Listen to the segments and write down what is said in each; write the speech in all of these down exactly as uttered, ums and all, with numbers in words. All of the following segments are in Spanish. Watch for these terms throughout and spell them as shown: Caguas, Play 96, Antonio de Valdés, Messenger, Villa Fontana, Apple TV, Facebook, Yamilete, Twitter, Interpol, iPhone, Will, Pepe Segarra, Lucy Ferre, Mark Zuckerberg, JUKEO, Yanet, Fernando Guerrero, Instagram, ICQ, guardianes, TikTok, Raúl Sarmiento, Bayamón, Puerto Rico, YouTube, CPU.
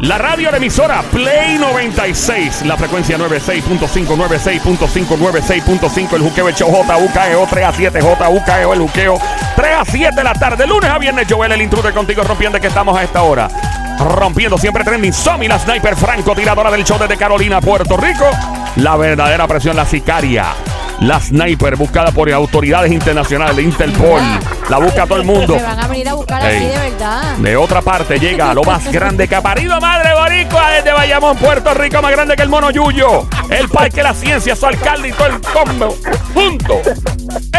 La radio de emisora Play noventa y seis, la frecuencia noventa y seis punto cinco, noventa y seis punto cinco, noventa y seis punto cinco, el Jukeo, el show J U K E O tres a siete, J U K E O, el Jukeo tres a siete de la tarde, lunes a viernes. Joel el Intruder contigo, rompiendo que estamos a esta hora. Rompiendo siempre trending, Somi, la sniper franco tiradora del show desde Carolina, Puerto Rico. La verdadera presión, la sicaria, la sniper buscada por autoridades internacionales de Interpol. La busca todo el mundo. Me van a venir a buscar así, hey, de verdad. De otra parte llega lo más grande que ha parido madre boricua desde Bayamón, Puerto Rico. Más grande que el Mono Yuyo, el Parque de la Ciencia, su alcalde y todo el combo junto.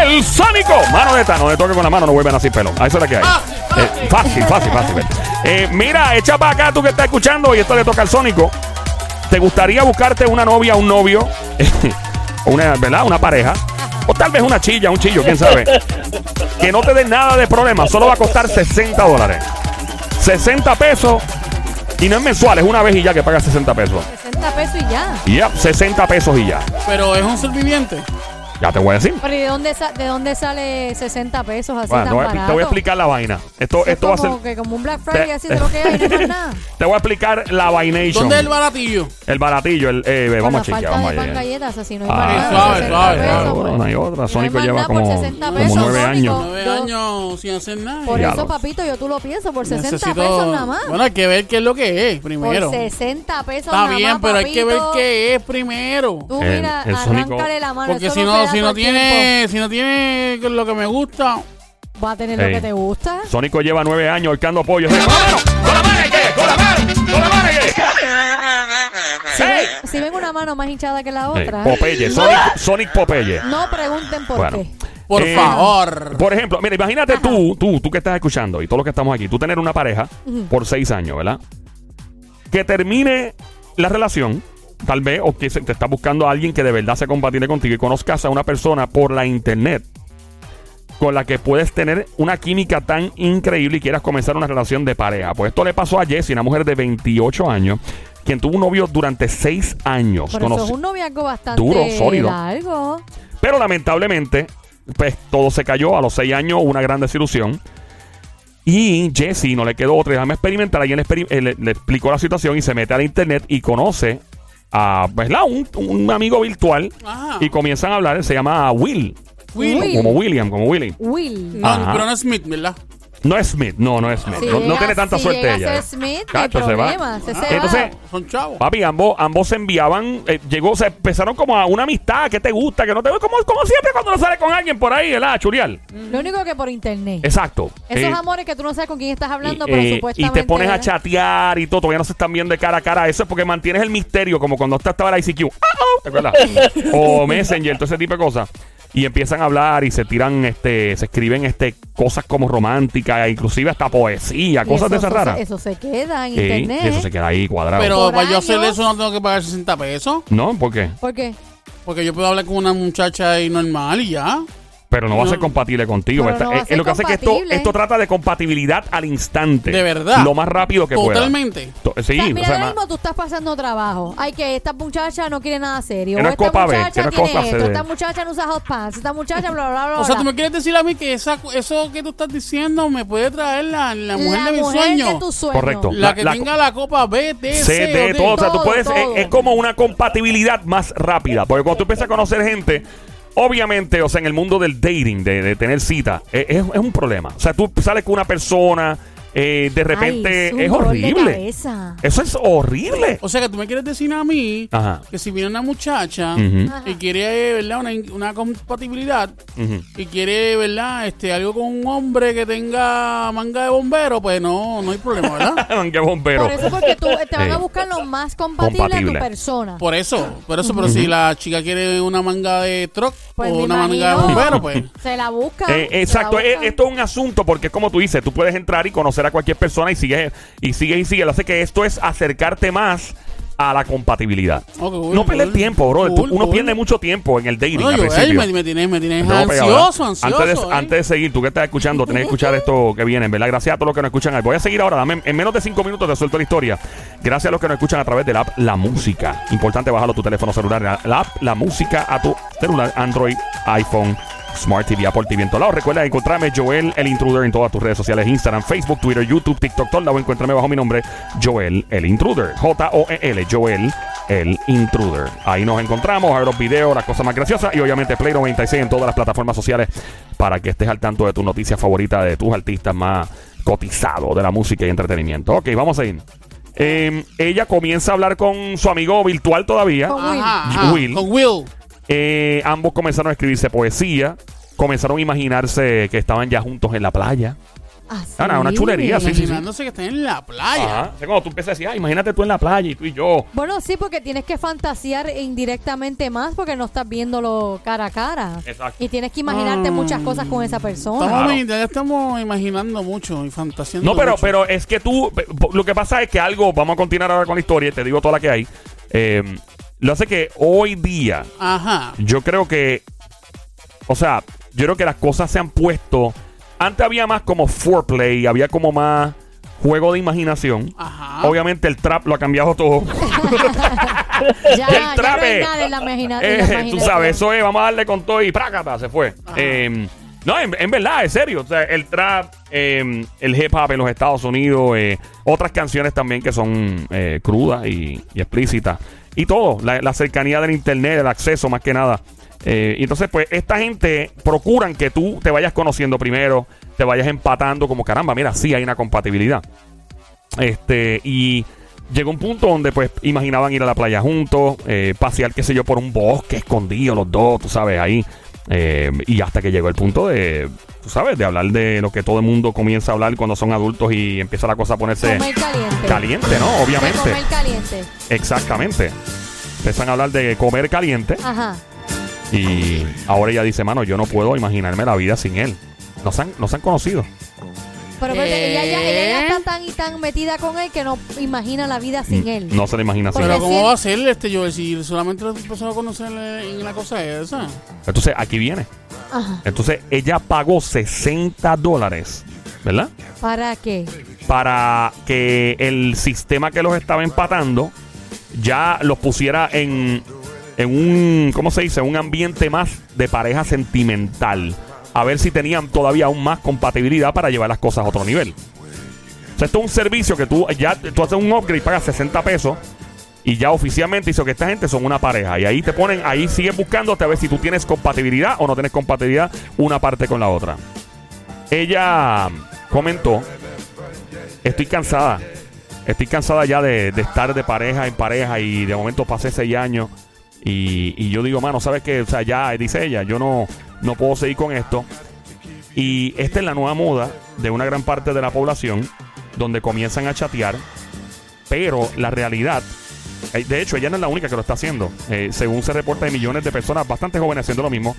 El Sónico. Mano de Tano, de toque con la mano no vuelven así pelo. Ahí se la que hay. Eh, fácil, fácil, fácil. Eh, mira, echa para acá tú que estás escuchando y esto le toca al Sónico. ¿Te gustaría buscarte una novia, un novio? una, ¿verdad? Una pareja. O tal vez una chilla, un chillo, quién sabe. Que no te den nada de problema. Solo va a costar sesenta dólares. sesenta pesos. Y no es mensual, es una vez y ya que pagas sesenta pesos. sesenta pesos y ya. Ya, yep, sesenta pesos y ya. Pero es un ser viviente. Ya te voy a decir. Pero ¿y de dónde, de dónde sale sesenta pesos así, bueno, tan voy a, barato? Te voy a explicar la vaina. Esto, esto como, va a ser... Que como un Black Friday te, así de lo que hay, no es nada. Te voy a explicar la vaination. ¿Dónde es el baratillo? El baratillo, el... Eh, bueno, vamos a chequear, vamos a llegar. Falta de pan galletas, así no hay ah, más es nada. Claro, claro. No hay otra. No Sónico lleva como, como nueve años. nueve años sin hacer nada. Por ya eso, los... papito, yo tú lo pienso, por sesenta necesito... pesos nada más. Bueno, hay que ver qué es lo que es primero. Por sesenta pesos nada más, está bien, pero hay que ver qué es primero. Tú mira, arráncale la mano. Porque si no... Si no tiene, si no tiene lo que me gusta, va a tener, hey, lo que te gusta. Sónico lleva nueve años horcando pollo. ¡Con la mano! ¡Con la mano! ¡Con la mano! ¡Con la mano! Si, hey, ven, si ven una mano más hinchada que la otra, hey, Popeye, Sonic, Sonic Popeye. No pregunten por, bueno, qué. Por eh, favor. Por ejemplo, mira, imagínate, ajá, tú, tú, tú que estás escuchando y todos los que estamos aquí, tú tener una pareja, uh-huh, por seis años, ¿verdad? Que termine la relación. Tal vez, o que se, te está buscando a alguien que de verdad se compatible contigo y conozcas a una persona por la internet con la que puedes tener una química tan increíble y quieras comenzar una relación de pareja. Pues esto le pasó a Jessie, una mujer de veintiocho años, quien tuvo un novio durante seis años. Pero eso es un noviazgo bastante duro, sólido, largo. Pero lamentablemente, pues todo se cayó. A los seis años, una gran desilusión. Y Jessie no le quedó otra. Déjame experimentar. Alguien experim eh, le, le explicó la situación y se mete a la internet y conoce a, ¿verdad? Un, un amigo virtual. Ajá. Y comienzan a hablar. Se llama Will. Will. Will. Como William, como Willy. Will. No, pero no es Smith, ¿verdad? No es Smith, no, no es Smith. Si no, llega, no tiene tanta si suerte ella. Smith, Cacho, se va. Se se Entonces, va. Son chavos. Papi, ambos, ambos se enviaban, eh, llegó, se empezaron como a una amistad, que te gusta, que no te gusta, como, como siempre cuando no sales con alguien por ahí, ¿verdad? Churial. Mm. Lo único que por internet. Exacto. Esos eh, amores que tú no sabes con quién estás hablando, y, pero eh, supuestamente. Y te pones a chatear y todo, todavía no se están viendo de cara a cara. Eso es porque mantienes el misterio, como cuando estaba la I C Q. ¿Te acuerdas? O Messenger, todo ese tipo de cosas. Y empiezan a hablar y se tiran, este, se escriben este cosas como románticas, inclusive hasta poesía, cosas eso, de esas raras. Eso se queda en, sí, internet. Eso se queda ahí cuadrado. Pero por para años. Yo hacer eso no tengo que pagar sesenta pesos. No, ¿por qué? ¿Por qué? Porque yo puedo hablar con una muchacha ahí normal y ya. Pero no, no va a ser compatible contigo. Está, no es, lo que hace es que esto, esto trata de compatibilidad al instante. De verdad. Lo más rápido que Totalmente. pueda. Totalmente. Sí, o sea, mira, o sea, ahora mismo tú estás pasando trabajo. Ay, que esta muchacha no quiere nada serio. Que no es esta copa B, que no es cosa esto, esta muchacha no usa hot pants. Esta muchacha, bla, bla, bla, bla. O sea, tú me quieres decir a mí que esa, eso que tú estás diciendo me puede traer la, la mujer la de mis mujer sueños. De tu sueño. Correcto. La, la que la, tenga la copa B, T, C, C D, todo. O sea, tú puedes. Es, es como una compatibilidad más rápida. Porque cuando tú empiezas a conocer gente. Obviamente, o sea, en el mundo del dating, de, de tener cita, es, es un problema. O sea, tú sales con una persona, eh, de repente Ay, es horrible. Eso es horrible. O sea, que tú me quieres decir a mí, ajá, que si viene una muchacha, uh-huh, y quiere, ¿verdad? Una, una compatibilidad, uh-huh, y quiere, ¿verdad? Este, algo con un hombre que tenga manga de bombero, pues no, no hay problema, ¿verdad? Manga de bombero. Por eso, porque tú te van a buscar lo más compatible, compatible a tu persona. Por eso, por eso, uh-huh, pero si la chica quiere una manga de truck, pues o una manga de bombero, pues se la busca. Eh, exacto, la busca. Esto es un asunto porque, como tú dices, tú puedes entrar y conocer a cualquier persona y sigue y sigue y sigue. Lo hace que esto es acercarte más a la compatibilidad. Okay, cool, no pierdes cool, tiempo, bro. Cool, Uno cool. pierde mucho tiempo en el dating. No, al yo, principio. Ey, me, me tienes, me tienes ansioso, ansioso. Antes de, eh. antes de seguir, tú que estás escuchando, tenés que escuchar esto que viene, ¿verdad? Gracias a todos los que nos escuchan. Voy a seguir ahora. Dame, en menos de cinco minutos te suelto la historia. Gracias a los que nos escuchan a través de la app La Música. Importante, bájalo tu teléfono celular. La app La Música a tu celular, Android, iPhone, Smart T V, Apple T V, en todos lados. Recuerda encontrarme Joel el Intruder en todas tus redes sociales: Instagram, Facebook, Twitter, YouTube, TikTok, todo lado. Encuéntrame bajo mi nombre, Joel el Intruder. J O E L, Joel el Intruder. Ahí nos encontramos, a ver los videos, las cosas más graciosas y obviamente Play noventa y seis en todas las plataformas sociales para que estés al tanto de tu noticia favorita, de tus artistas más cotizados de la música y entretenimiento. Ok, vamos a ir. Eh, ella comienza a hablar con su amigo virtual todavía, con Will. Ajá, Will. Con Will. Eh, ambos comenzaron a escribirse poesía, comenzaron a imaginarse que estaban ya juntos en la playa. Ah, sí. Ana, una chulería, sí, sí, sí. Que estén en la playa. Ajá. O sea, cuando tú empiezas a decir, ah, imagínate tú en la playa y tú y yo. Bueno, sí, porque tienes que fantasear indirectamente más porque no estás viéndolo cara a cara. Exacto. Y tienes que imaginarte ah, muchas cosas con esa persona. Estamos, claro. Ya estamos imaginando mucho y fantaseando. No, pero, mucho. pero es que tú, lo que pasa es que algo, vamos a continuar ahora con la historia, te digo toda la que hay. Eh, lo hace que hoy día, ajá, yo creo que, o sea, yo creo que las cosas se han puesto... Antes había más como foreplay, había como más juego de imaginación. Ajá. Obviamente el trap lo ha cambiado todo. Ya, el trap ya no es, la imagina- eh, la tú sabes, eso es, vamos a darle con todo y prácata, se fue. Eh, no, en, en verdad, es serio. O sea, el trap, eh, el hip hop en los Estados Unidos, eh, otras canciones también que son eh, crudas y, y explícitas. Y todo, la, la cercanía del internet, el acceso más que nada. Eh, y entonces, pues, esta gente procuran que tú te vayas conociendo primero, te vayas empatando como, caramba, mira, sí hay una compatibilidad. Este, y llegó un punto donde, pues, imaginaban ir a la playa juntos, eh, pasear, qué sé yo, por un bosque escondido los dos, tú sabes, ahí. Eh, y hasta que llegó el punto de, tú sabes, de hablar de lo que todo el mundo comienza a hablar cuando son adultos y empieza la cosa a ponerse... Comer caliente. Caliente, ¿no? Obviamente. Comer caliente. Exactamente. Empiezan a hablar de comer caliente. Ajá. Y ahora ella dice, mano, yo no puedo imaginarme la vida sin él. No se han, no se han conocido. Pero, pero eh. ella, ella, ella está tan y tan metida con él que no imagina la vida sin mm, él. No se la imagina sin él. Pero ¿cómo va a ser este Joel si solamente empezó a conocerle en la cosa esa? Entonces, aquí viene. Ajá. Entonces, ella pagó sesenta dólares, ¿verdad? ¿Para qué? Para que el sistema que los estaba empatando ya los pusiera en... En un, ¿cómo se dice? Un ambiente más de pareja sentimental. A ver si tenían todavía aún más compatibilidad para llevar las cosas a otro nivel. O sea, esto es un servicio que tú, ya, tú haces un upgrade, pagas sesenta pesos y ya oficialmente dice que esta gente son una pareja. Y ahí te ponen, ahí sigues buscándote a ver si tú tienes compatibilidad o no tienes compatibilidad una parte con la otra. Ella comentó, estoy cansada. Estoy cansada ya de, de estar de pareja en pareja y de momento pasé seis años. Y, y yo digo, mano, ¿sabes qué? O sea, ya, dice ella, yo no, no puedo seguir con esto. Y esta es la nueva moda de una gran parte de la población, donde comienzan a chatear, pero la realidad, de hecho, ella no es la única que lo está haciendo. Eh, según se reporta, hay millones de personas bastante jóvenes haciendo lo mismo,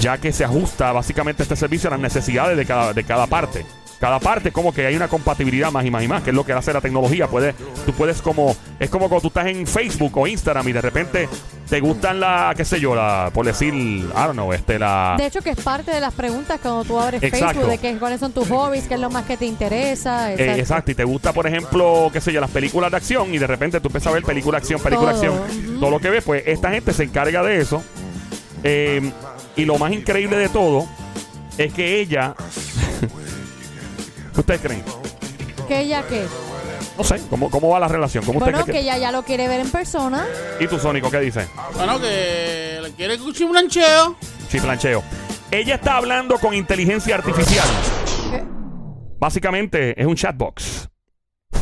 ya que se ajusta básicamente este servicio a las necesidades de cada, de cada parte. Cada parte es como que hay una compatibilidad más y más y más, que es lo que hace la tecnología. Puedes, tú puedes como... Es como cuando tú estás en Facebook o Instagram y de repente te gustan la... qué sé yo, la... por decir... I don't know, este, la... De hecho, que es parte de las preguntas cuando tú abres, exacto, Facebook, de que, cuáles son tus hobbies, qué es lo más que te interesa. Exacto. Eh, exacto. Y te gusta, por ejemplo, qué sé yo, las películas de acción y de repente tú empiezas a ver película de acción, película de acción. Uh-huh. Todo lo que ves, pues esta gente se encarga de eso. Eh, y lo más increíble de todo es que ella... ¿Qué ustedes creen? ¿Que ella qué? No sé, ¿cómo, cómo va la relación? ¿Cómo bueno, usted cree que ella ya lo quiere ver en persona? ¿Y tú, Sónico, qué dices? Bueno, que le quiere un chiplancheo. Chiplancheo. Ella está hablando con inteligencia artificial. ¿Qué? Básicamente, es un chatbox.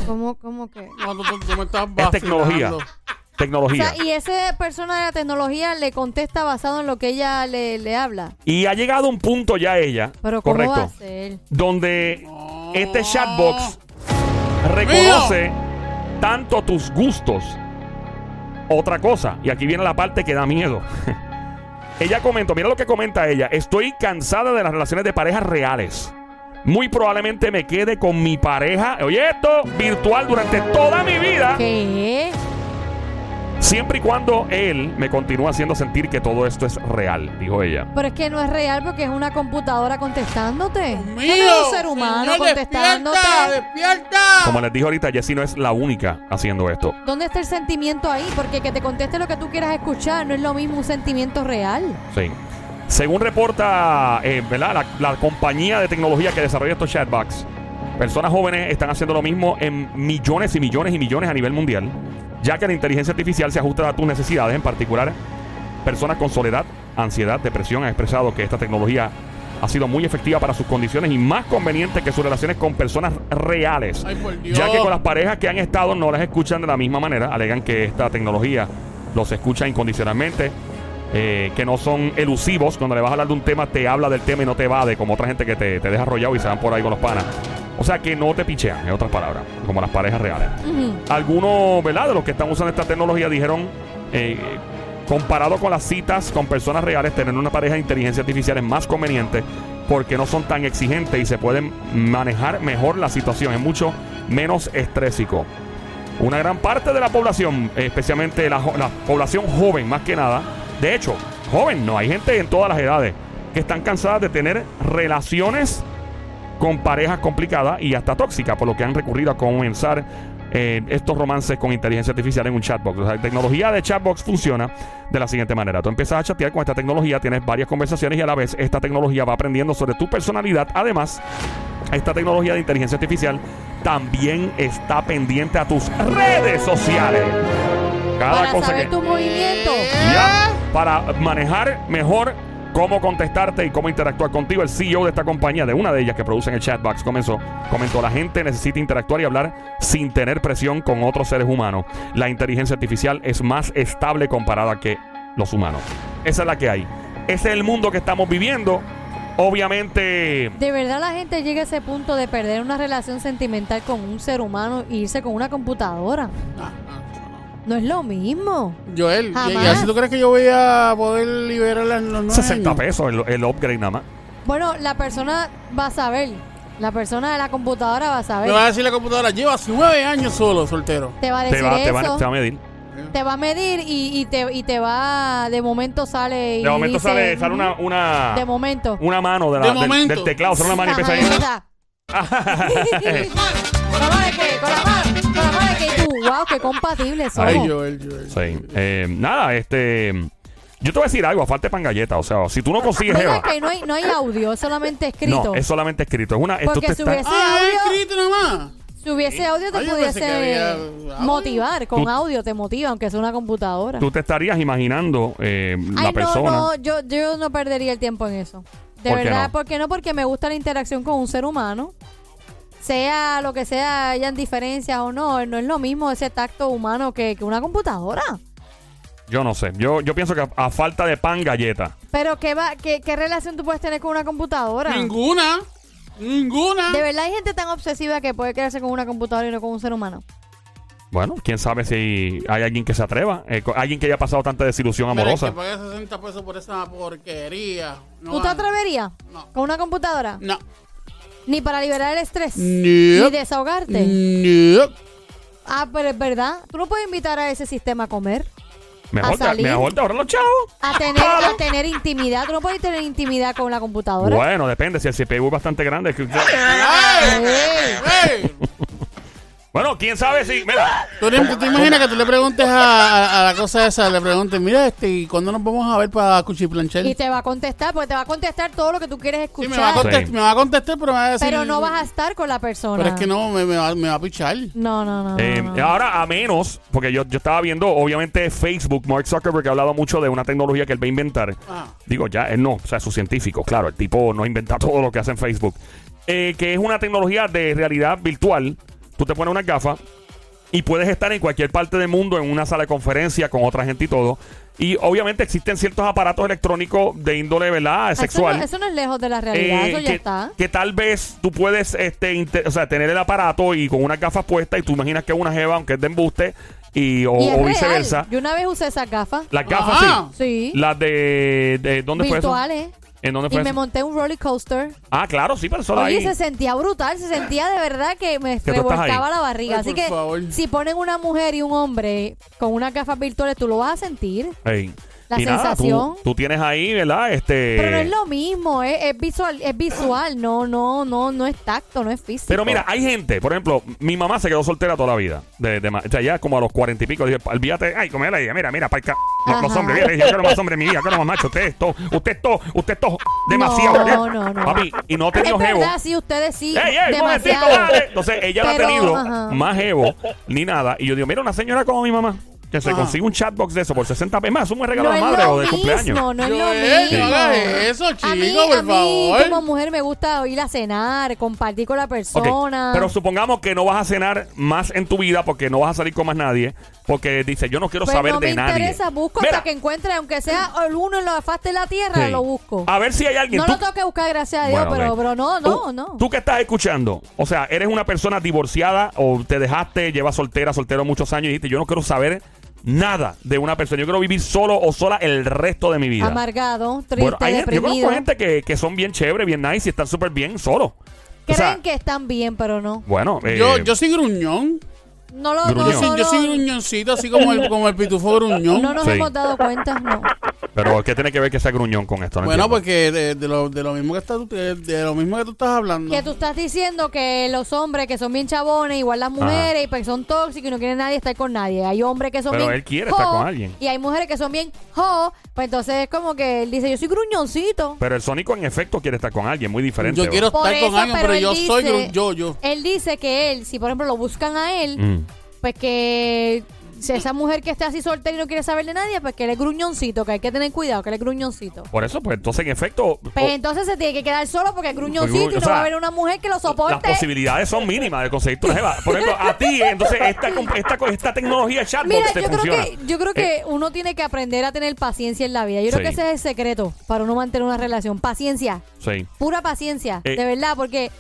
¿Cómo, cómo que? No, tú, tú me estás vacilando. Es tecnología. Tecnología. O sea, y esa persona de la tecnología le contesta basado en lo que ella le, le habla. Y ha llegado un punto ya ella. Pero ¿cómo correcto, va a ser? Donde oh. este chatbox reconoce Mío. tanto tus gustos. Otra cosa, y aquí viene la parte que da miedo. Ella comenta, mira lo que comenta ella: estoy cansada de las relaciones de parejas reales. Muy probablemente me quede con mi pareja, oye esto, virtual durante toda mi vida. ¿Qué? Siempre y cuando él me continúa haciendo sentir que todo esto es real, dijo ella. Pero es que no es real porque es una computadora contestándote. ¡Mío! No es un ser humano señor, contestándote. ¡Despierta! ¡Despierta! Como les dije ahorita, Jessie no es la única haciendo esto. ¿Dónde está el sentimiento ahí? Porque que te conteste lo que tú quieras escuchar no es lo mismo un sentimiento real. Sí. Según reporta eh, ¿verdad? La, la compañía de tecnología que desarrolla estos chatbots, personas jóvenes están haciendo lo mismo en millones y millones y millones a nivel mundial, ya que la inteligencia artificial se ajusta a tus necesidades. En particular, personas con soledad, ansiedad, depresión han expresado que esta tecnología ha sido muy efectiva para sus condiciones y más conveniente que sus relaciones con personas reales. Ay, por Dios. Ya que con las parejas que han estado no las escuchan de la misma manera. Alegan que esta tecnología los escucha incondicionalmente, eh, que no son elusivos. Cuando le vas a hablar de un tema, te habla del tema y no te evade, como otra gente que te, te deja arrollado y se van por ahí con los panas. O sea, que no te pichean, en otras palabras, como las parejas reales. Uh-huh. Algunos, ¿verdad?, de los que están usando esta tecnología dijeron, eh, comparado con las citas con personas reales, tener una pareja de inteligencia artificial es más conveniente porque no son tan exigentes y se pueden manejar mejor la situación. Es mucho menos estrésico. Una gran parte de la población, especialmente la, la población joven, más que nada, de hecho, joven no, hay gente en todas las edades que están cansadas de tener relaciones con parejas complicadas y hasta tóxicas, por lo que han recurrido a comenzar eh, estos romances con inteligencia artificial en un chatbot. O sea, la tecnología de chatbots funciona de la siguiente manera. Tú empiezas a chatear con esta tecnología, tienes varias conversaciones y a la vez esta tecnología va aprendiendo sobre tu personalidad. Además, esta tecnología de inteligencia artificial también está pendiente a tus redes sociales. Cada para cosa saber que, tu movimiento. Ya, para manejar mejor cómo contestarte y cómo interactuar contigo. El C E O de esta compañía, de una de ellas que producen el chatbox, comenzó, comentó, la gente necesita interactuar y hablar sin tener presión con otros seres humanos. La inteligencia artificial es más estable comparada que los humanos. Esa es la que hay. Ese es el mundo que estamos viviendo. Obviamente, ¿de verdad la gente llega a ese punto de perder una relación sentimental con un ser humano e irse con una computadora? No es lo mismo, Joel. ¿Y si tú crees que yo voy a poder liberar las no, no sesenta pesos el, el upgrade nada más? Bueno, la persona va a saber. La persona de la computadora va a saber. Le va a decir la computadora, llevas nueve años solo, soltero. Te va a decir te va, eso. Te va, te va a medir. Te va a medir y, y, te, y te va. De momento sale. Y de momento dice, sale, sale una, una. De momento. Una mano de la, de del, del teclado. Sale una mano y empieza a wow, qué compatibles somos. Ay, Joel, Joel. Sí. Eh, nada, este. Yo te voy a decir algo, a falta de pan galleta. O sea, si tú no consigues. Mira, que no, hay, no hay audio, es solamente escrito. No, es solamente escrito. Es una. Porque esto si hubiese está... audio. Ah, escrito nomás. Si hubiese audio, te Ay, pudiese había... motivar. Con tú, audio te motiva, aunque sea una computadora. Tú te estarías imaginando eh, Ay, la persona. No, no, yo, yo no perdería el tiempo en eso. De ¿Por verdad, qué no? porque no, porque me gusta la interacción con un ser humano. Sea lo que sea, hayan diferencias o no, no es lo mismo ese tacto humano que, que una computadora. Yo no sé, yo, yo pienso que a, a falta de pan, galleta. Pero ¿qué, va, qué, ¿qué relación tú puedes tener con una computadora? Ninguna, ninguna. De verdad hay gente tan obsesiva que puede quedarse con una computadora y no con un ser humano. Bueno, quién sabe si hay alguien que se atreva, eh, alguien que haya pasado tanta desilusión amorosa. Pero es que pague sesenta pesos por esa porquería. No ¿Tú vale. te atreverías? No. ¿Con una computadora? No. Ni para liberar el estrés. Nope. Ni desahogarte. Nope. Ah, pero es verdad. Tú no puedes invitar a ese sistema a comer. Mejor, a salir, te, mejor te ahorran los chavos. A tener, a tener intimidad. Tú no puedes tener intimidad con la computadora. Bueno, depende. Si el C P U es bastante grande. Es que... ¡Ey! ¡Ey! Bueno, quién sabe si. Mira. ¿Tú te imaginas que tú le preguntes a, a, a la cosa esa? Le preguntes, mira, este, ¿y cuándo nos vamos a ver para cuchiplanchar? Y te va a contestar, porque te va a contestar todo lo que tú quieres escuchar. Sí, me va a contestar, sí. me va a contestar pero me va a decir. Pero no vas a estar con la persona. Pero es que no, me, me, va, me va a pichar. No, no, no. Eh, no, no. Ahora, a menos, porque yo, yo estaba viendo, obviamente, Facebook, Mark Zuckerberg, que ha hablado mucho de una tecnología que él va a inventar. Ah. Digo, ya, él no, o sea, es su científico, claro, el tipo no inventa todo lo que hace en Facebook. Eh, que es una tecnología de realidad virtual. Tú te pones una gafa y puedes estar en cualquier parte del mundo, en una sala de conferencia con otra gente y todo. Y obviamente existen ciertos aparatos electrónicos de índole, ¿verdad?, sexual. Eso no, eso no es lejos de la realidad, eh, eso ya que, está. Que tal vez tú puedes este, inter, o sea, tener el aparato y con unas gafas puestas y tú imaginas que es una jeva, aunque es de embuste, y, o, y o viceversa. Real. Yo una vez usé esas gafas. Las gafas, Ajá. sí. Sí. Las de, de... ¿Dónde Virtuales. fue eso? ¿En dónde fue y eso? Me monté un roller coaster. Ah, claro, sí, pero eso Oye, ahí. se sentía brutal, se sentía de verdad que me revolcaba la barriga. Ay, Así que favor. si ponen una mujer y un hombre con unas gafas virtuales, tú lo vas a sentir. Ey. La y sensación. Nada, tú, tú tienes ahí, ¿verdad? Este... Pero no es lo mismo, es, es visual, es visual, no, no, no, no es tacto, no es físico. Pero mira, hay gente, por ejemplo, mi mamá se quedó soltera toda la vida. De, de, o sea, ya como a los cuarenta y pico, dije, olvídate, ay, como ella dije, mira, mira, para el c los, los hombres, mira, yo quiero más hombres en mi vida, quiero más macho, usted es todo, usted es todo, usted es todo demasiado. No, no, no. Papi, y no ha tenido jevo. Es verdad, sí, ustedes sí, ey, ey, demasiado. Momentito, vale. Entonces, ella no ha tenido ajá. más jevo ni nada. Y yo digo, mira, una señora como mi mamá. Que se ah. consigue un chatbox de eso por sesenta pesos. Más, un buen regalo no de madre o de mismo, cumpleaños. No, no es lo mismo. No es eso, chico, a mí, por a mí, favor. Como mujer me gusta ir a cenar, compartir con la persona. Okay. Pero supongamos que no vas a cenar más en tu vida porque no vas a salir con más nadie. Porque dice, yo no quiero pues saber no de nadie. No me interesa, busco mira. Hasta que encuentre, aunque sea uno en la faz de la tierra, sí. lo busco. A ver si hay alguien. No tú... lo tengo que buscar, gracias a Dios, bueno, pero, okay. pero no, no, uh, no. Tú que estás escuchando, o sea, eres una persona divorciada o te dejaste, llevas soltera, soltero muchos años y dijiste, yo no quiero saber nada de una persona. Yo quiero vivir solo o sola el resto de mi vida. Amargado, triste, bueno, hay, deprimido. Yo conozco gente que, que son bien chévere, bien nice y están súper bien solos. Creen o sea, que están bien, pero no. Bueno. Eh, yo, yo soy gruñón. No lo no, yo, soy, no, yo soy gruñoncito, así como el, como el pitufo gruñón. No nos sí. hemos dado cuenta, no. Pero ¿qué tiene que ver que sea gruñón con esto? No bueno, entiendo. Porque de, de, lo, de, lo mismo que está, de, de lo mismo que tú estás hablando. Que tú estás diciendo que los hombres que son bien chabones, igual las mujeres, ajá. y pues son tóxicos y no quieren nadie estar con nadie. Hay hombres que son pero bien pero él quiere ho, estar con alguien. Y hay mujeres que son bien ho, pues entonces es como que él dice, yo soy gruñoncito. Pero el Sónico en efecto quiere estar con alguien, muy diferente. Yo ¿verdad? Quiero estar eso, con alguien, pero, pero yo dice, soy gruñón. Yo, yo. Él dice que él, si por ejemplo lo buscan a él, mm. pues que... Si esa mujer que está así soltera y no quiere saber de nadie, pues que él es gruñoncito, que hay que tener cuidado, que él es gruñoncito. Por eso, pues entonces en efecto... Pues entonces se tiene que quedar solo porque es gruñoncito gru y no o sea, va a haber una mujer que lo soporte. Las posibilidades son mínimas de conseguir tu jeva. Por ejemplo, a ti, entonces esta, esta, esta tecnología chatbot te yo funciona. Creo que, yo creo que eh. uno tiene que aprender a tener paciencia en la vida. Yo sí. creo que ese es el secreto para uno mantener una relación. Paciencia. Sí. Pura paciencia, eh. de verdad, porque...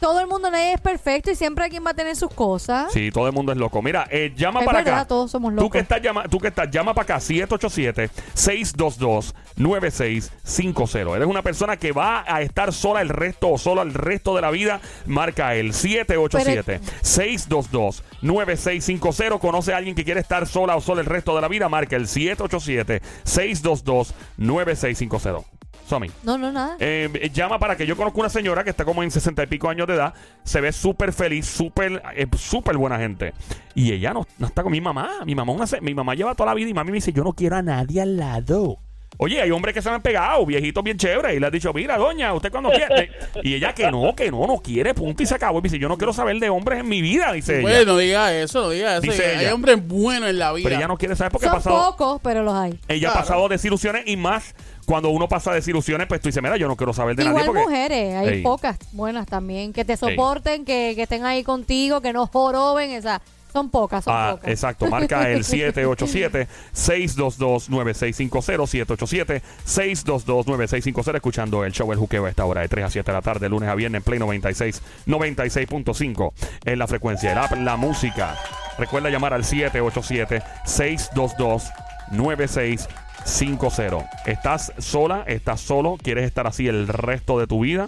Todo el mundo, nadie es perfecto y siempre alguien va a tener sus cosas. Sí, todo el mundo es loco. Mira, eh, llama es para verdad, acá. Todos somos locos. Tú que estás, llama, tú que estás, llama para acá, siete ocho siete, seis dos dos, nueve seis cinco cero. Eres una persona que va a estar sola el resto o sola el resto de la vida. Marca el siete ocho siete, seis dos dos, nueve seis cinco cero. Conoce a alguien que quiere estar sola o sola el resto de la vida. Marca el siete ocho siete, seis dos dos, nueve seis cinco cero. Somi. No, no, nada. Eh, llama para que yo conozco una señora que está como en sesenta y pico años de edad. Se ve súper feliz, súper, eh, súper buena gente. Y ella no, no está con mi mamá. Mi mamá, una, mi mamá lleva toda la vida y mami me dice, yo no quiero a nadie al lado. Oye, hay hombres que se me han pegado, viejitos bien chéveres. Y le has dicho, mira, doña, usted cuando quiere. Y ella que no, que no, no quiere, punto y se acabó. Y me dice, yo no quiero saber de hombres en mi vida, dice bueno, ella. Bueno, diga eso, no diga eso. Dice hay ella, hombres buenos en la vida. Pero ella no quiere saber porque ha pasado. Son pocos, pero los hay. Ella claro. ha pasado desilusiones y más. Cuando uno pasa desilusiones, pues tú dices, mira, yo no quiero saber de igual nadie. Igual mujeres, hay ey. Pocas buenas también, que te soporten, que, que estén ahí contigo, que no joroben, esa... Son pocas, son ah, pocas. Exacto, marca el siete ocho siete, seis dos dos, nueve seis cinco cero, siete ocho siete, seis dos dos, nueve seis cinco cero, escuchando el show El Jukeo a esta hora de tres a siete de la tarde, lunes a viernes en Play noventa y seis, noventa y seis punto cinco en la frecuencia, la, la música. Recuerda llamar al siete ocho siete, seis dos dos, nueve seis cinco cero. ¿Estás sola? ¿Estás solo? ¿Quieres estar así el resto de tu vida?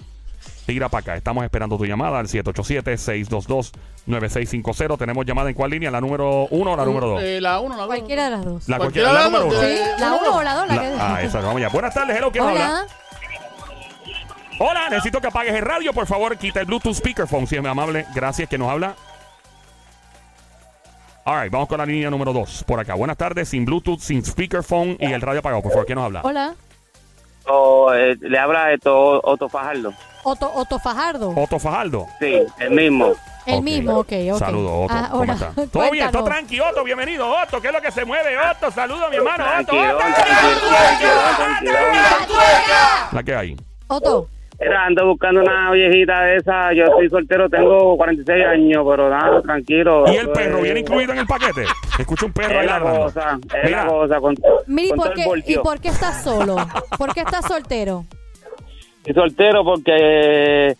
Tira para acá. Estamos esperando tu llamada al siete ocho siete, seis dos dos, nueve seis cinco cero. ¿Tenemos llamada en cuál línea? ¿La número uno o la número dos? Eh, la uno, la dos. Cualquiera de las dos. La cualquiera, la número uno. Sí, la uno o la dos. Ah, esa, vamos ya. Buenas tardes, hello, ¿quién habla? Hola, necesito que apagues el radio, por favor. Quita el Bluetooth speakerphone, si es amable. Gracias, ¿quién nos habla? All right, vamos con la línea número dos. Por acá, buenas tardes, sin Bluetooth, sin speakerphone y el radio apagado. Por favor, ¿quién nos habla? Hola. Oh, eh, le habla esto Otto Fajardo. Otto, Otto Fajardo. Otto Fajardo. Sí, el mismo. El okay. mismo, ok, ok. Saludos, Otto. Ah, ¿cómo está? Todo cuéntanos. Bien, todo tranqui, Otto. Bienvenido, Otto. ¿Qué es lo que se mueve, Otto? Saludos, mi hermano, Otto. La que hay. Otto. Era, ando buscando una viejita de esa. Yo soy soltero, tengo cuarenta y seis años, pero nada, tranquilo. ¿Y el perro viene incluido en el paquete? Escucha un perro ahí ladrando. Es la cosa, es la cosa. Con, Miri, con ¿por qué, ¿y por qué estás solo? ¿Por qué estás soltero? Estoy soltero porque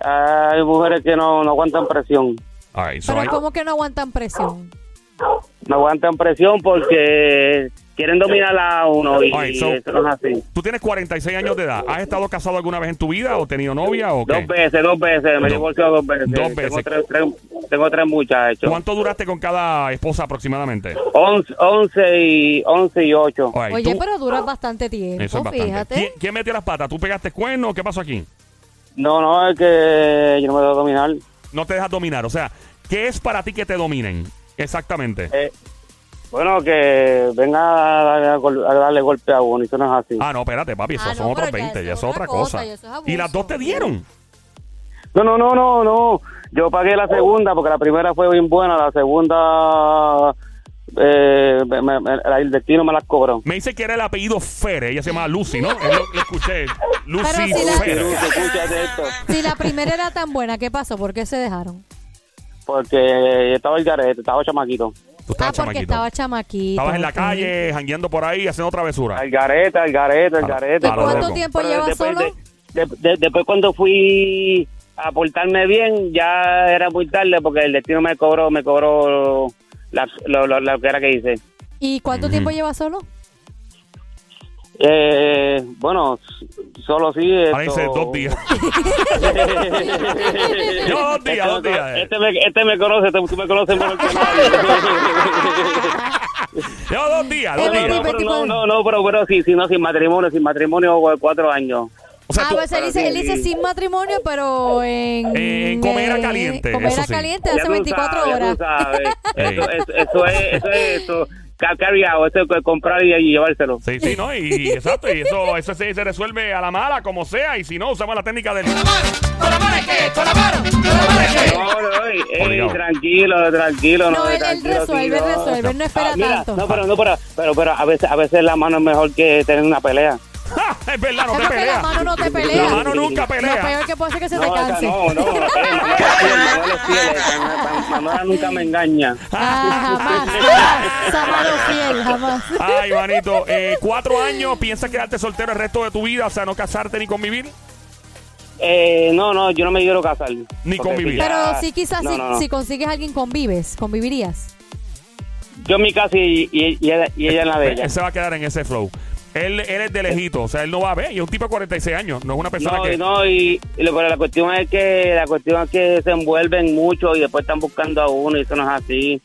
hay mujeres que no, no aguantan presión. Right, so ¿pero I... cómo que no aguantan presión? No aguantan presión porque... Quieren dominar a uno y, right, so, y eso no es así. Tú tienes cuarenta y seis años de edad. ¿Has estado casado alguna vez en tu vida o tenido novia o qué? Dos veces, dos veces. Me he divorciado dos veces. Dos veces. Tengo tres, tres, tengo tres muchachos. ¿Cuánto duraste con cada esposa aproximadamente? Once, once, y, once y ocho. Right, oye, tú, pero duras bastante tiempo, eso es bastante. Fíjate. ¿Qui- ¿Quién metió las patas? ¿Tú pegaste cuerno o qué pasó aquí? No, no, es que yo no me dejo dominar. No te dejas dominar. O sea, ¿qué es para ti que te dominen? Exactamente. Eh... Bueno, que venga a, a, a darle golpe a uno, eso no es así. Ah, no, espérate, papi, eso ah, son no, otros veinte, ya es otra cosa. cosa. Y, es ¿Y las dos te dieron? No, no, no, no, no. Yo pagué la segunda porque la primera fue bien buena, la segunda, eh, me, me, el destino me las cobró. Me dice que era el apellido Ferre, ella se llama Lucy, ¿no? Él lo, lo escuché, Lucy si Ferre. La, si la primera era tan buena, ¿qué pasó? ¿Por qué se dejaron? Porque estaba el garete, estaba chamaquito. Ah, porque estaba chamaquito. Estabas en la calle, jangueando por ahí, haciendo travesuras. El garete, el garete, el garete. ¿Cuánto tiempo llevas solo? De, de, de, después cuando fui a portarme bien, ya era muy tarde porque el destino me cobró, me cobró la, lo, lo, lo que era que hice. ¿Y cuánto mm. tiempo llevas solo? Eh, bueno, solo sí. Esto... Ahí dice dos días. Yo dos días, dos días. Este me, este me conoce, este, tú me conoces por el canal. Yo dos días, dos días. No, pero, no, no, no, pero bueno, sí, sí, no, sin matrimonio, sin matrimonio, cuatro años. O sea, ah, tú, pues él dice, él dice sin matrimonio, pero en... Eh, en comer a caliente. Comer a caliente sí. Hace veinticuatro sabes, horas. Eso, eso, eso es, eso es, eso. Carry out, eso es comprar y, y llevárselo. Sí, sí, no, y, y exacto, y eso, eso se, se resuelve a la mala, como sea, y si no, usamos la técnica del... ¡Con la mano! ¡Con la mano es que! ¡Con la mano! ¡Con la mano es que! No, no, ey, ey, tranquilo, tranquilo. No, no él, tranquilo, él resuelve, tranquilo. resuelve, no, no espera ah, mira, tanto. No, pero, no, pero, pero, pero a, veces, a veces la mano es mejor que tener una pelea. Es verdad, no te pelea. La mano no te pelea. La mano nunca pelea. Lo peor que puede ser que se te canse. No, no, no. La mano nunca me engaña. Jamás. Sábado fiel, jamás. Ay, manito. Eh, cuatro años, ¿piensas quedarte soltero el resto de tu vida? O sea, no casarte ni convivir. Eh, no, no, yo no me quiero casar. Ni convivir. Pero sí, quizás si consigues a alguien, convives. ¿Convivirías? Yo en mi casa y ella en la de ella. Él se va a quedar en ese flow. Él, él es de lejito, o sea, él no va a ver. Y es un tipo de cuarenta y seis años, no es una persona no, que... No, y, y lo, pero la cuestión es que la cuestión es que se envuelven mucho y después están buscando a uno y eso no es así.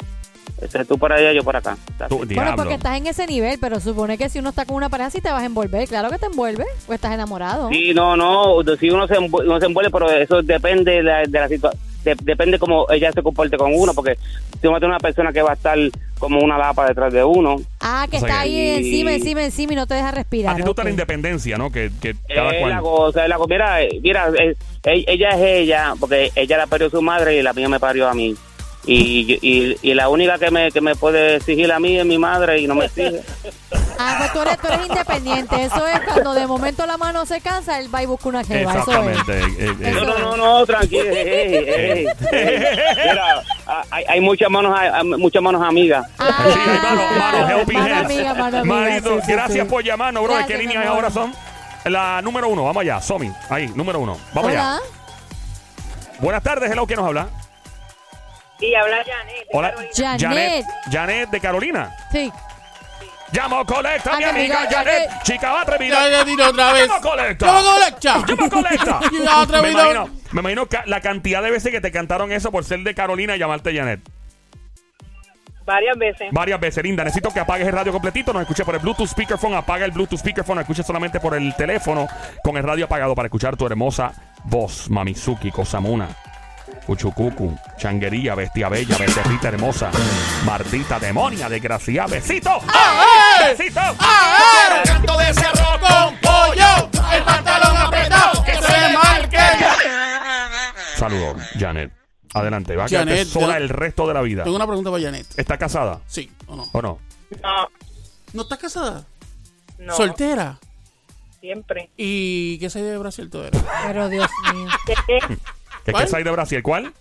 Este es tú para allá, yo para acá. Tú, bueno, porque estás en ese nivel, pero supone que si uno está con una pareja sí te vas a envolver. Claro que te envuelves, o estás enamorado. Sí, no, no, sí uno se envuelve, uno se envuelve pero eso depende de la, de la situación. De, depende cómo ella se comporte con uno, porque si uno tiene una persona que va a estar como una lapa detrás de uno. Ah, que o sea, está ahí y... encima, encima, encima y no te deja respirar. A ti te gusta la independencia, ¿no? Que, que cada es cual... la cosa, es la cosa. Mira, mira es, ella es ella, porque ella la parió su madre y la mía me parió a mí. Y, y, y la única que me, que me puede exigir a mí es mi madre y no me exige. Ah, pues tú eres, tú eres independiente. Eso es cuando de momento la mano se cansa, él va y busca una jeva. Exactamente. Eso es. eh, eh, no, no, no, no, tranquilo. eh, eh, eh. Mira, hay, hay muchas manos hay, muchas manos amigas. Ah, sí, hay manos, manos, helping hands. Amiga, mano Marito, amiga, sí, gracias sí. por llamarnos, bro. Gracias, ¿qué líneas ahora son? La número uno, vamos allá. Somi, ahí, número uno. Vamos Hola. allá. Buenas tardes, hello, ¿quién nos habla? Y habla Yanet. Hola, Yanet. Yanet. Yanet de Carolina. Sí. Llamo colecta, a mi amiga, amiga Yanet. Yanet. Chica atrevida. Yanet otra vez. Llamo colecta. Llamo colecta. Llamo colecta. Chica atrevida. Me imagino la cantidad de veces que te cantaron eso por ser de Carolina y llamarte Yanet. Varias veces. Varias veces, linda. Necesito que apagues el radio completito. Nos escuches por el Bluetooth speakerphone. Apaga el Bluetooth speakerphone. Escucha solamente por el teléfono con el radio apagado para escuchar tu hermosa voz, Mamizuki, Cosamuna. Cuchucucu, changuería, bestia bella, becerrita hermosa, mardita, demonia, desgraciada, besito, ¡ay! besito, ¡ay! Quiero un canto de cerro con pollo, el pantalón apretado, que se marque. Saludos, Yanet. Adelante, va a quedarte sola el resto de la vida. Tengo una pregunta para Yanet. ¿Está casada? Sí, ¿o no? ¿O no? No. ¿No estás casada? No. ¿Soltera? Siempre. ¿Y qué soy de Brasil tú eres? Pero Dios mío. ¿Qué? ¿Qué es que hay de Brasil? ¿Cuál?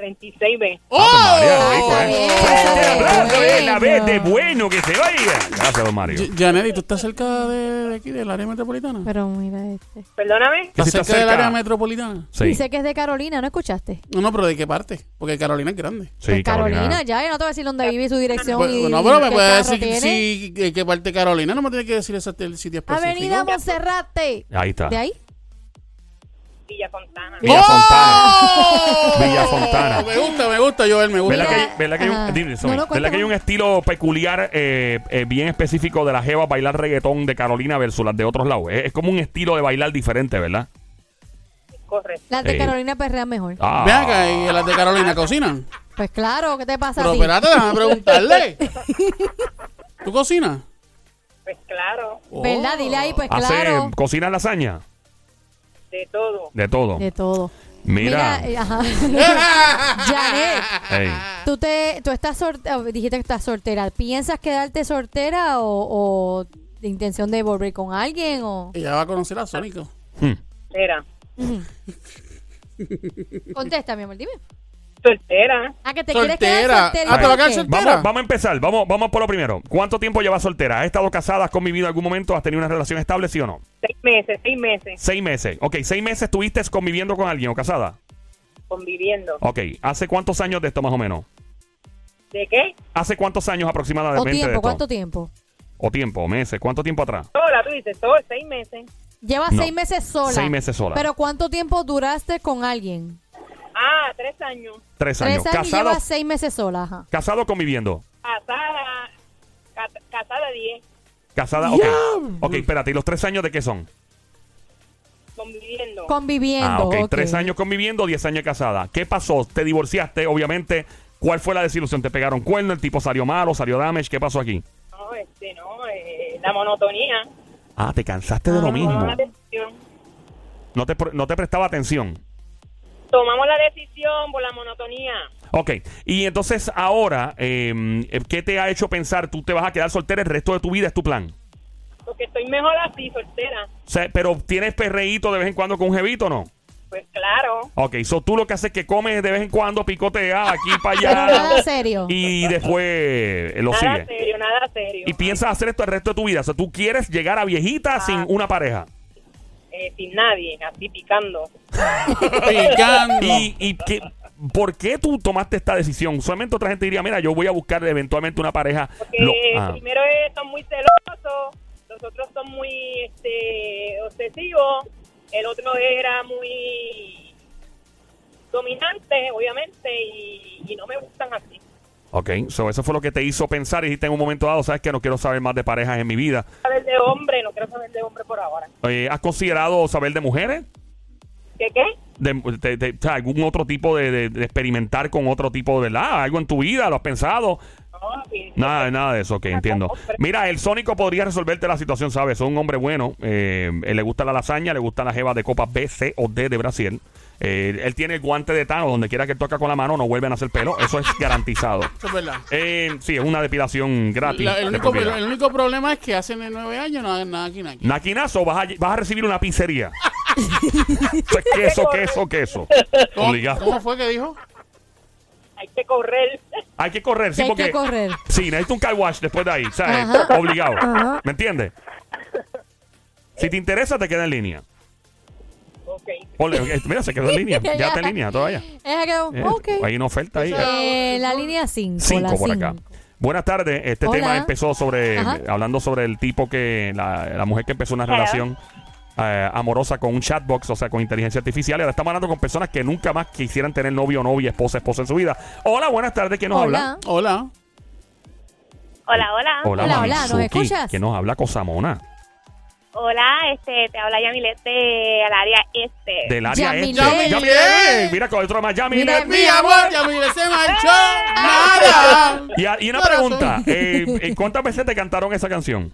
treinta y seis B. ¡Oh! Ah, pues María, rico, ¿eh? La vez de bueno que se vaya. Gracias, don Mario. Yanet, ¿tú estás cerca de, de aquí, del área metropolitana? Pero mira este. Perdóname. ¿Estás si cerca, cerca del área metropolitana? Sí. Dice que es de Carolina, ¿no escuchaste? No, no, pero ¿de qué parte? Porque Carolina es grande. Sí, pues Carolina. Carolina, ya, yo no te voy a decir dónde vive su dirección. Pues, y, no, pero me puedes decir sí, de qué parte de Carolina. No me tienes que decir ese sitio específico. Avenida Monserrate. Ahí está. ¿De ahí? Villa Fontana. Villa Fontana. Villa Fontana. Me gusta, me gusta, Joel, me gusta. ¿Verdad que, que, que hay un estilo peculiar, eh, eh, bien específico de la jeva bailar reggaetón de Carolina versus las de otros lados? Es, es como un estilo de bailar diferente, ¿verdad? Correcto. Las de eh. Carolina perrean mejor. Ah. Ve acá, ¿y las de Carolina cocinan? Pues claro, ¿qué te pasa Pero a ti? Pero espérate, déjame preguntarle. ¿Tú cocinas? Pues claro. Oh. ¿Verdad? Dile ahí, pues claro. ¿Cocinas lasaña? De todo. De todo. De todo. Mira. Mira ajá. Yanet, hey. tú, te, tú estás sortera, dijiste que estás soltera. ¿Piensas quedarte soltera o, o de intención de volver con alguien? O? Ella va a conocer a Sónico. Hmm. Soltera. Contesta, mi amor, dime. Soltera. Ah, que te soltera. quieres quedar soltera. Ah, te va a quedar soltera. Vamos, vamos a empezar. Vamos, vamos por lo primero. ¿Cuánto tiempo llevas soltera? ¿Has estado casada? ¿Has convivido en algún momento? ¿Has tenido una relación estable, sí o no? Seis meses, seis meses. Seis meses. Ok, seis meses estuviste conviviendo con alguien o casada. Conviviendo. Ok, ¿hace cuántos años de esto más o menos? ¿De qué? ¿Hace cuántos años aproximadamente? O tiempo, de esto? ¿Cuánto tiempo? O tiempo, meses. ¿Cuánto tiempo atrás? Sola, tú dices, sola, seis meses. Llevas no. seis meses sola. Seis meses sola. ¿Pero cuánto tiempo duraste con alguien? Ah, tres años. Tres años. Tres años casado, y lleva seis meses sola. Ajá. ¿Casado o conviviendo? Casada. Ca casada diez. Casada, ok. Yeah. Ok, espérate. ¿Y los tres años de qué son? Conviviendo. Conviviendo. Ah, okay. ok. Tres años conviviendo, diez años casada. ¿Qué pasó? Te divorciaste, obviamente. ¿Cuál fue la desilusión? ¿Te pegaron cuerno? ¿El tipo salió malo? ¿Salió damage? ¿Qué pasó aquí? No, este no. Eh, la monotonía. Ah, te cansaste ah, de lo mismo. No te, no te prestaba atención. Tomamos la decisión por la monotonía. Ok, y entonces ahora, eh, ¿qué te ha hecho pensar? ¿Tú te vas a quedar soltera el resto de tu vida? ¿Es tu plan? Porque estoy mejor así, soltera. O sea, ¿pero tienes perreíto de vez en cuando con un jevito o no? Pues claro. Ok, so tú lo que haces es que comes de vez en cuando, picotea aquí para allá. Pero nada serio. Y después lo nada sigue. Nada serio, nada serio. Y piensas hacer esto el resto de tu vida. O sea, ¿tú quieres llegar a viejita ah. sin una pareja? Eh, sin nadie, así picando. Picando. ¿Y, y qué, por qué tú tomaste esta decisión? Usualmente otra gente diría, mira, yo voy a buscar eventualmente una pareja. Porque Lo, ah. primero es, son muy celosos, los otros son muy este, obsesivos, el otro era muy dominante, obviamente, y, y no me gustan así. Ok, so eso fue lo que te hizo pensar y dijiste en un momento dado, sabes que no quiero saber más de parejas en mi vida. Saber de hombre, no quiero saber de hombre por ahora. Eh, ¿Has considerado saber de mujeres? ¿Qué qué? De, de, de, de, ¿Algún otro tipo de, de, de experimentar con otro tipo de la? ¿Algo en tu vida? ¿Lo has pensado? No, bien, nada, bien. nada de eso, ok, entiendo. Mira, el Sónico podría resolverte la situación, ¿sabes? Es un hombre bueno, eh, le gusta la lasaña, le gustan las jevas de copa B, C o D de Brasil. Eh, él tiene el guante de Thanos, donde quiera que toca con la mano no vuelven a hacer pelo, eso es garantizado. Eso es verdad. Eh, sí, es una depilación gratis. La, el, único, el, el único problema es que hace nueve años no hacen naki naki. Naquinazo, vas a, vas a recibir una pizzería. queso, queso, queso. ¿Cómo, ¿Cómo fue que dijo? Hay que correr. Hay que correr, sí, hay porque... Hay que correr. Sí, necesito un car wash después de ahí, ¿sabes? Ajá. Obligado. Ajá. ¿Me entiendes? Si te interesa, te queda en línea. Okay. Ole, mira, se quedó en línea. Ya está en línea todavía. Eh, okay. Hay una oferta ahí. Eh, la línea cinco. cinco por acá. Buenas tardes. Este Hola. tema empezó sobre Ajá. hablando sobre el tipo que la, la mujer que empezó una Hello. relación eh, amorosa con un chatbox, o sea, con inteligencia artificial. Y ahora estamos hablando con personas que nunca más quisieran tener novio o novia, esposa, esposa en su vida. Hola, buenas tardes. ¿Quién nos Hola. habla? Hola. Hola, hola. Hola, hola. hola. ¿Nos escuchas? ¿Quién nos habla? Cosamona. Hola, este, te habla Yamilete del área este. Del área Yamilete. este. Yamilete. Yamilete. Mira, con otro más. Yamilete, mi amor. Yamilete se marchó. Nada. Y, a, y una pregunta. Eh, ¿Cuántas veces te cantaron esa canción?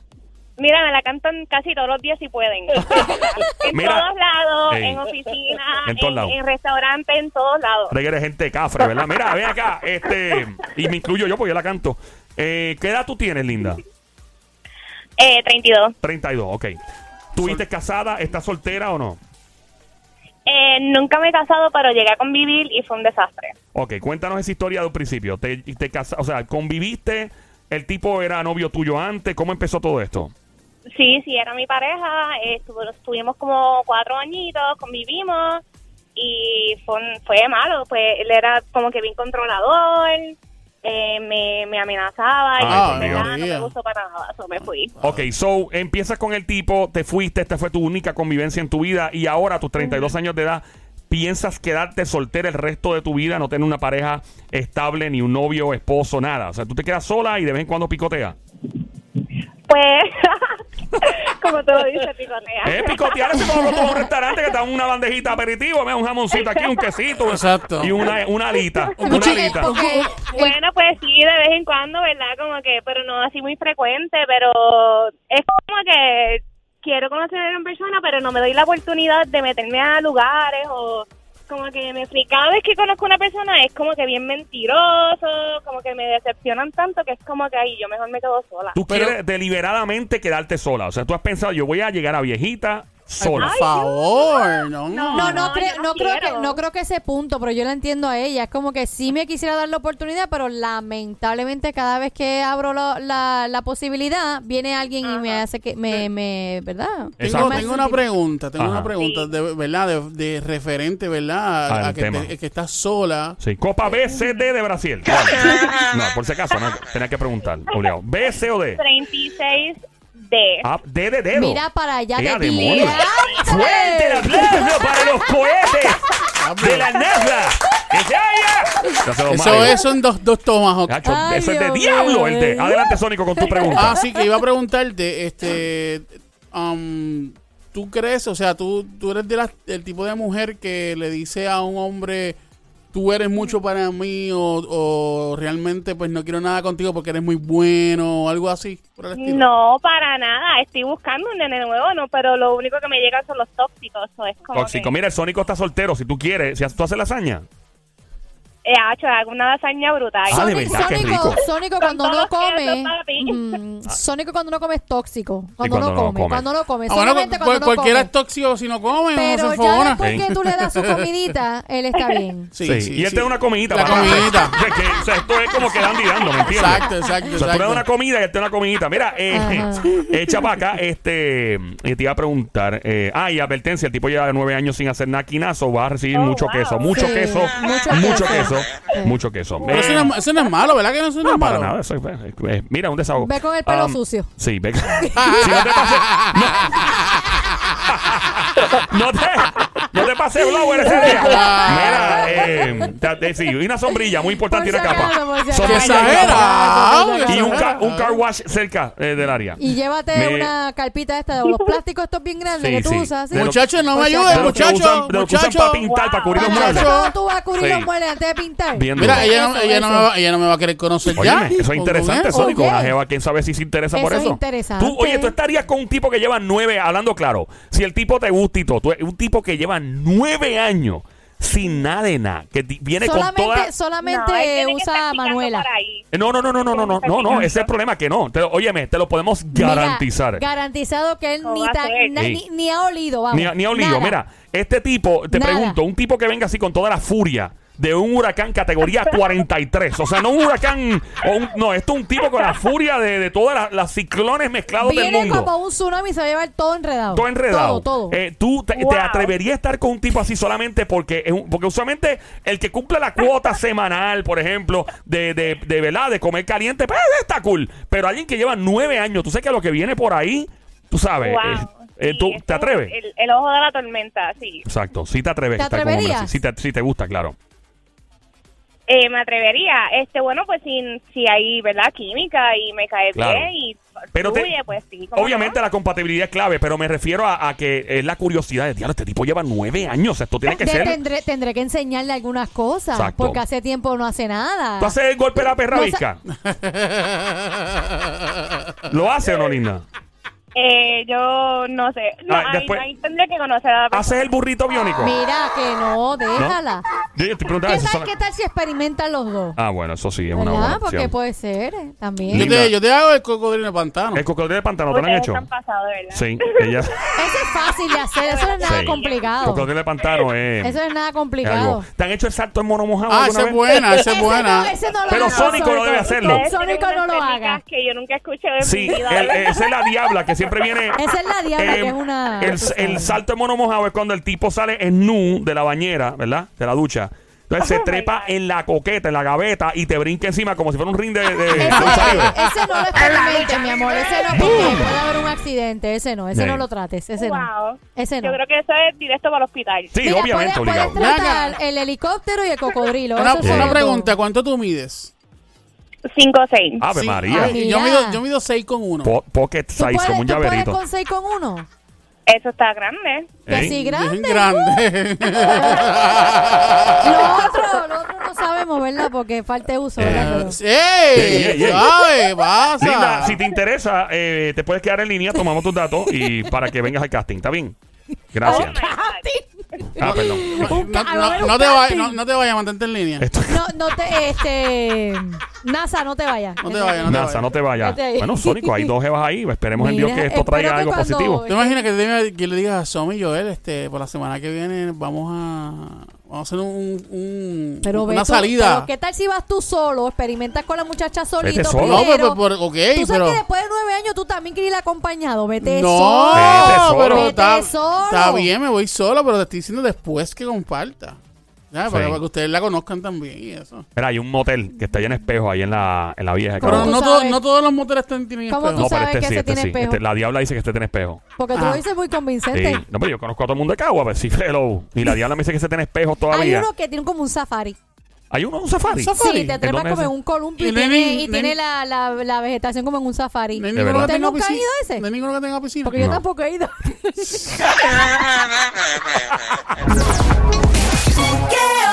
Mira, me la cantan casi todos los días si pueden. en Mira, todos lados, ey. en oficina, en, en, lado. en restaurantes, en todos lados. Rey, eres gente cafre, ¿verdad? Mira, ven acá. este Y me incluyo yo porque yo la canto. Eh, ¿Qué edad tú tienes, linda? Eh, treinta y dos. treinta y dos, ok. ¿Tuviste casada? ¿Estás soltera o no? Eh, nunca me he casado, pero llegué a convivir y fue un desastre. Ok, cuéntanos esa historia de un principio. Te, te cas o sea, ¿conviviste? ¿El tipo era novio tuyo antes? ¿Cómo empezó todo esto? Sí, sí, era mi pareja. Eh, estuvimos como cuatro añitos, convivimos y fue, fue malo. Pues él era como que bien controlador, eh, me, me amenazaba ah, y verdad, no me gustó para nada, so me fui. Ok, so empiezas con el tipo, te fuiste, esta fue tu única convivencia en tu vida y ahora a tus treinta y dos uh-huh. años de edad piensas quedarte soltera el resto de tu vida, no tener una pareja estable, ni un novio, esposo, nada. O sea, tú te quedas sola y de vez en cuando picotea. Pues, como tú lo dices, picotea. Es picotear, es como todo un restaurante que te dan una bandejita aperitivo, un jamoncito aquí, un quesito. Exacto. Y una, una alita. Una alita. Bueno, pues sí, de vez en cuando, ¿verdad? Como que, pero no así muy frecuente, pero es como que quiero conocer a una persona, pero no me doy la oportunidad de meterme a lugares o como que me frío. Cada vez que conozco a una persona es como que bien mentiroso, como que me decepcionan tanto que es como que ahí yo mejor me quedo sola. Tú pero, quieres deliberadamente quedarte sola. O sea, tú has pensado, yo voy a llegar a viejita sola. Por favor, no, no, no, no, cre no, no creo que, no creo que ese punto, pero yo la entiendo a ella. Es como que sí me quisiera dar la oportunidad, pero lamentablemente cada vez que abro la, la, la posibilidad viene alguien Ajá. y me hace que me, me ¿verdad? Tengo, tengo una pregunta, tengo Ajá. una pregunta, sí. de, ¿verdad? De, de referente, ¿verdad? A, a, a que, te, que estás sola. Sí. Copa B, C, D de Brasil. Vale. No, por si acaso, no, tenía que preguntar. Obligado. B, C o D. treinta y seis. D. Ah, D de dedo. Mira para allá. Ella de demonio. Fuerte el aplauso para los cohetes de la NASA. ¡Que se haya! Eso es, son dos, dos tomas, okay. Ay, eso Dios es de diablo. El de. Adelante, Sónico, con tu pregunta. Ah, sí, que iba a preguntarte, este, um, ¿tú crees, o sea, tú, tú eres de la, el tipo de mujer que le dice a un hombre, tú eres mucho para mí o, o realmente pues no quiero nada contigo porque eres muy bueno o algo así por el estilo? No, para nada. Estoy buscando un nene nuevo, no, pero lo único que me llegan son los tóxicos. Eso es como tóxico. Que... Mira, el Sónico está soltero. Si tú quieres, si tú haces lasaña. Eh, hacho, hago una lasaña brutal. Ah, de verdad, qué rico. Sónico, cuando no come, mmm, Sónico cuando no come es tóxico. Cuando, cuando no, no come, come, cuando no come. Ah, bueno, cuando cual, no cualquiera come. Es tóxico si no come. Pero no ya después ¿Eh? que tú le das su comidita, él está bien. Sí, sí, sí, y él te da una comidita. La para comidita. Para que, o sea, esto es como que dan tirando, ¿me entiendes? Exacto, exacto. O sea, tú le das una comida y él te da una comidita. Mira, eh, eh, Chapaca, este, te iba a preguntar. Eh, ah, y advertencia, el tipo lleva nueve años sin hacer naquinazo, va a recibir mucho queso, mucho queso, mucho queso. Mucho queso. Pero eso, no, eso no es malo, ¿verdad? Que no, eso no, no es malo. Para nada, eso es, eh, mira, un desahogo. Ve con el pelo um, sucio. Sí, ve. Con... si no te pases. No, no te, no te pases, blower ese día. Mira, eh, te, te, sí, una sombrilla, muy importante, por ir a capa. Sombrilla y un, ca, un car wash cerca eh, del área. Y llévate me... una carpita esta de los plásticos estos bien grandes sí, que tú sí. usas. ¿Sí? Muchachos, no me ayuden, muchachos. Muchachos, para pintar, para cubrir los muebles. Tú vas a cubrir los muebles antes de pintar. Bien, mira, ella no, ella, no me va, ella no me va a querer conocer. Óyeme, ya. Eso es interesante, Sónico. Una jeva, quién sabe si se interesa eso por eso. Es interesante. Tú, oye, tú estarías con un tipo que lleva nueve, hablando claro, si el tipo te gusta y todo, tú, un tipo que lleva nueve años sin nada de nada, que viene solamente, con toda... Solamente no, usa Manuela. No, no, no, no, no, no, no, no, no, ese es el problema que no. Te lo, óyeme, te lo podemos garantizar. Mira, garantizado que él ni, ta, na, ni, ni ha olido, vamos. Ni, ni ha olido, nada. Mira, este tipo, te nada. pregunto, un tipo que venga así con toda la furia de un huracán categoría cuarenta y tres. O sea, no un huracán o un, no, esto es un tipo con la furia de, de todas las, las ciclones mezclados viene del mundo. Viene como un tsunami, se va a llevar todo enredado. Todo enredado. Todo, todo. Eh, ¿Tú te, wow. te atreverías a estar con un tipo así solamente porque es un, porque usualmente el que cumple la cuota semanal, por ejemplo, de, de, de, ¿verdad? De comer caliente, pues está cool. Pero alguien que lleva nueve años, tú sabes que lo que viene por ahí, tú sabes... Wow. Eh, Eh, sí, ¿Tú te atreves? El, el ojo de la tormenta, sí. Exacto, sí te atreves. ¿Te atreverías? Si te, si te gusta, claro. Eh, me atrevería. Este, bueno, pues si, si hay, ¿verdad? Química y me cae claro. bien y pero fluye, te, pues sí. Obviamente no? la compatibilidad es clave, pero me refiero a, a que es la curiosidad de, diablo, este tipo lleva nueve años, esto tiene que de, ser... Tendré, tendré que enseñarle algunas cosas, Exacto. porque hace tiempo no hace nada. ¿Tú haces el golpe de la perra no, visca? ¿Lo hace o no, linda? Eh, yo no sé. No, ah, ahí, después, ahí tendré que conocer a la persona. ¿Haces el burrito biónico? Mira, que no, déjala. ¿No? Yo estoy preguntando. ¿Qué tal, ¿Qué tal si experimentan los dos? Ah, bueno, eso sí, es ¿verdad? Una buena opción. Porque puede ser, eh, también. Yo te, yo te hago el cocodrilo de pantano. El cocodrilo de pantano, ¿te lo han hecho? Han pasado, ¿verdad? Sí, ella... Eso es fácil de hacer, eso no es nada sí. complicado. El cocodrilo de pantano es... Eh, eso no es nada complicado. Es ¿Te han hecho el salto en mono mojado? Ah, esa es buena, esa es buena. No, ese no lo Pero Sónico no debe hacerlo. Sónico no lo haga. Que yo nunca escuché de Sí, esa es la diabla que siempre viene. Esa es la diabla, eh, que es una. El, el salto de mono mojado es cuando el tipo sale en nu de la bañera, ¿verdad? De la ducha. Entonces oh, se trepa en la coqueta, en la gaveta, y te brinca encima como si fuera un ring de... de, de ese, ese no lo experimentes, mi amor. Ese no, porque puede haber un accidente. Ese no, ese yeah. no lo trates. Ese wow. no. Ese no. Yo creo que eso es directo para el hospital. Sí, Mira, obviamente. Puedes, puedes tratar el helicóptero y el cocodrilo. Una, yeah. una pregunta, ¿cuánto tú mides? cinco o seis. Ave sí. María. Ay, yo, mido, yo mido seis con uno. Po pocket size, como un llaverito. ¿Tú puedes con seis con uno? Eso está grande. ¿Que ¿Eh? sí grande? Es grande. Lo otro, lo otro no sabemos, ¿verdad? Porque falta de uso, ¿verdad? Sí, ¿sabes? Pasa. Linda, si te interesa, eh, te puedes quedar en línea, tomamos tus datos y para que vengas al casting, ¿está bien? Gracias. Ah, perdón. No, no, no, te va, no, no te vayas, mantente en línea. No, no te, este... NASA, no te vayas. No te vayas, no te NASA, vaya. no te vayas. No bueno, Sónico, hay dos jevas ahí. Esperemos Mira, en Dios que esto traiga algo positivo. ¿Te imaginas que, te, que le digas a Somi y Joel, este, por la semana que viene vamos a... Vamos a hacer un, un pero una Beto, salida. Pero ¿qué tal si vas tú solo? Experimentas con la muchacha solito. Vete solo. Primero. No, pero, pero, okay, tú sabes pero... que después de nueve años tú también quieres ir acompañado. Vete no, solo. Vete solo. Pero Vete está, solo. Está bien, me voy solo, pero te estoy diciendo después que comparta. Ya, sí. para, para que ustedes la conozcan también y eso. Mira, hay un motel que está allá en Espejo, ahí en la, en la vieja. Pero no, todo, no todos los moteles tienen espejo. ¿Cómo tú no, sabes pero este que sí, este tiene sí. Espejo? Este, la diabla dice que este tiene espejo. Porque ah. tú lo dices muy convincente. Sí. No, pero yo conozco a todo el mundo de Caguas, pero sí, hello. Y la diabla me dice que este tiene espejo todavía. Hay uno que tiene como un safari. ¿Hay uno un safari? ¿Un safari? Sí, te trepas como en un columpio y, y tiene, neni, y tiene la, la, la vegetación como en un safari. ¿De verdad? ¿Usted nunca ha ido ese? ¿De ninguno que tenga piscina? Porque no. yo tampoco he ido. Yeah.